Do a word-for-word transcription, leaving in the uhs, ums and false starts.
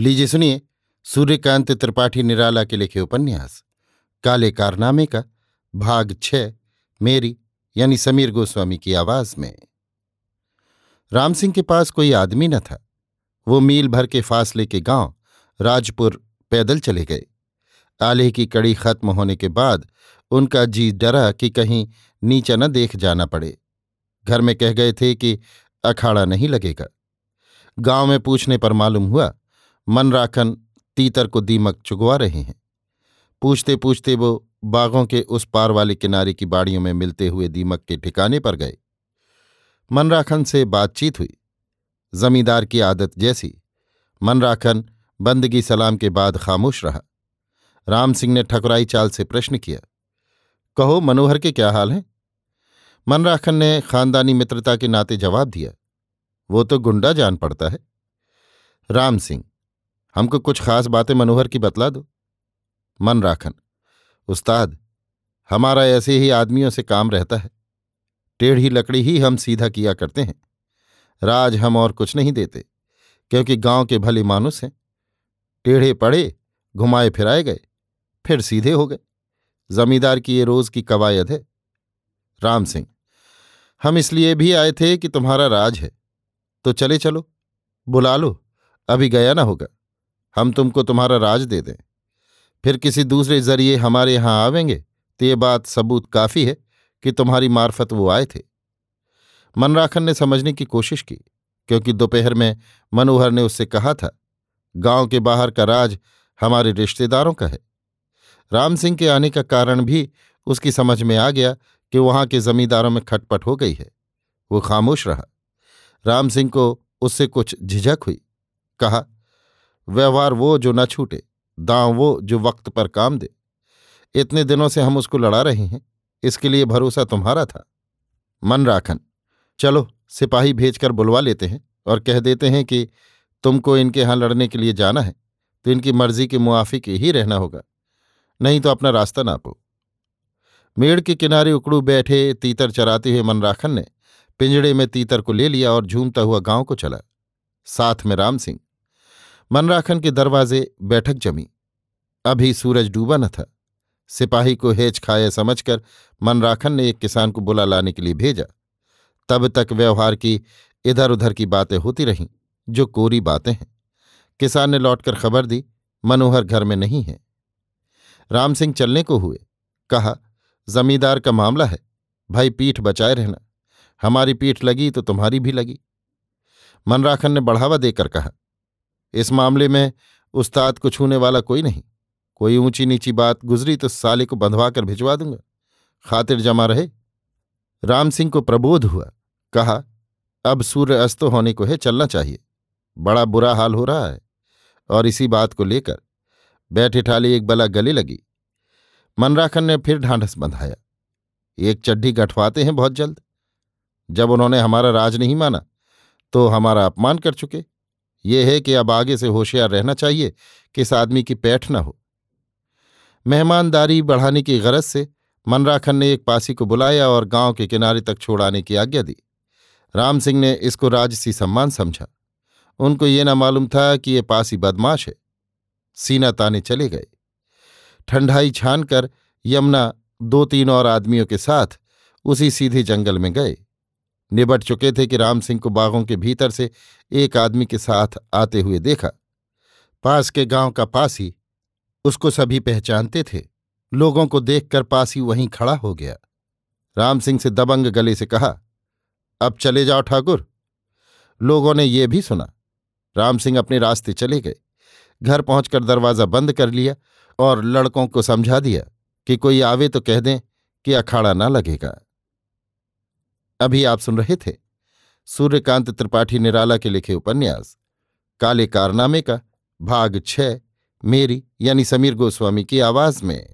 लीजिए सुनिए सूर्यकांत त्रिपाठी निराला के लिखे उपन्यास काले कारनामे का भाग छः, मेरी यानी समीर गोस्वामी की आवाज में। राम सिंह के पास कोई आदमी न था। वो मील भर के फासले के गांव राजपुर पैदल चले गए। आलेह की कड़ी खत्म होने के बाद उनका जी डरा कि कहीं नीचा न देख जाना पड़े। घर में कह गए थे कि अखाड़ा नहीं लगेगा। गांव में पूछने पर मालूम हुआ मनराखन तीतर को दीमक चुगवा रहे हैं। पूछते पूछते वो बागों के उस पार वाले किनारे की बाड़ियों में मिलते हुए दीमक के ठिकाने पर गए। मनराखन से बातचीत हुई। जमींदार की आदत जैसी मनराखन बंदगी सलाम के बाद खामोश रहा। राम सिंह ने ठकुराई चाल से प्रश्न किया, कहो मनोहर के क्या हाल हैं? मनराखन ने खानदानी मित्रता के नाते जवाब दिया, वो तो गुंडा जान पड़ता है। राम सिंह, हमको कुछ खास बातें मनोहर की बतला दो। मनराखन, उस्ताद हमारा ऐसे ही आदमियों से काम रहता है। टेढ़ी लकड़ी ही हम सीधा किया करते हैं। राज हम और कुछ नहीं देते क्योंकि गांव के भले मानुस हैं। टेढ़े पड़े, घुमाए फिराए गए, फिर सीधे हो गए। जमींदार की ये रोज की कवायद है। राम सिंह, हम इसलिए भी आए थे कि तुम्हारा राज है, तो चले चलो, बुला लो, अभी गया ना होगा। हम तुमको तुम्हारा राज दे दें, फिर किसी दूसरे जरिए हमारे यहाँ आवेंगे तो ये बात सबूत काफ़ी है कि तुम्हारी मार्फत वो आए थे। मनराखन ने समझने की कोशिश की क्योंकि दोपहर में मनोहर ने उससे कहा था, गांव के बाहर का राज हमारे रिश्तेदारों का है। राम सिंह के आने का कारण भी उसकी समझ में आ गया कि वहाँ के जमींदारों में खटपट हो गई है। वो खामोश रहा। राम सिंह को उससे कुछ झिझक हुई। कहा, व्यवहार वो जो न छूटे, दांव वो जो वक्त पर काम दे। इतने दिनों से हम उसको लड़ा रहे हैं, इसके लिए भरोसा तुम्हारा था। मनराखन, चलो सिपाही भेजकर बुलवा लेते हैं और कह देते हैं कि तुमको इनके यहाँ लड़ने के लिए जाना है तो इनकी मर्जी के मुआफिक ही रहना होगा, नहीं तो अपना रास्ता नापो। मेड़ के किनारे उकड़ू बैठे तीतर चराते हुए मनराखन ने पिंजड़े में तीतर को ले लिया और झूमता हुआ गांव को चला, साथ में राम सिंह। मनराखन के दरवाजे बैठक जमी। अभी सूरज डूबा न था। सिपाही को हेच खाया समझकर मनराखन ने एक किसान को बुला लाने के लिए भेजा। तब तक व्यवहार की इधर उधर की बातें होती रहीं जो कोरी बातें हैं। किसान ने लौटकर खबर दी, मनोहर घर में नहीं है। राम सिंह चलने को हुए। कहा, जमींदार का मामला है भाई, पीठ बचाए रहना। हमारी पीठ लगी तो तुम्हारी भी लगी। मनराखन ने बढ़ावा देकर कहा, इस मामले में उस्ताद को छूने वाला कोई नहीं। कोई ऊंची नीची बात गुजरी तो साले को बंधवा कर भिजवा दूंगा, खातिर जमा रहे। राम सिंह को प्रबोध हुआ। कहा, अब सूर्य अस्त होने को है, चलना चाहिए। बड़ा बुरा हाल हो रहा है। और इसी बात को लेकर बैठे ठाली एक बला गले लगी। मनराखन ने फिर ढांढस बंधाया, एक चड्ढी गठवाते हैं बहुत जल्द। जब उन्होंने हमारा राज नहीं माना तो हमारा अपमान कर चुके। यह है कि अब आगे से होशियार रहना चाहिए कि इस आदमी की पैठ न हो। मेहमानदारी बढ़ाने की गरज से मनराखन ने एक पासी को बुलाया और गांव के किनारे तक छोड़ाने की आज्ञा दी। राम सिंह ने इसको राजसी सम्मान समझा। उनको ये न मालूम था कि ये पासी बदमाश है। सीना ताने चले गए। ठंडाई छानकर यमुना दो तीन और आदमियों के साथ उसी सीधे जंगल में गए। निबट चुके थे कि राम सिंह को बागों के भीतर से एक आदमी के साथ आते हुए देखा। पास के गांव का पासी, उसको सभी पहचानते थे। लोगों को देखकर पासी वहीं खड़ा हो गया। राम सिंह से दबंग गले से कहा, अब चले जाओ ठाकुर। लोगों ने ये भी सुना। राम सिंह अपने रास्ते चले गए। घर पहुंचकर दरवाज़ा बंद कर लिया और लड़कों को समझा दिया कि कोई आवे तो कह दें कि अखाड़ा ना लगेगा। अभी आप सुन रहे थे सूर्यकांत त्रिपाठी निराला के लिखे उपन्यास काले कारनामे का भाग छः, मेरी यानी समीर गोस्वामी की आवाज में।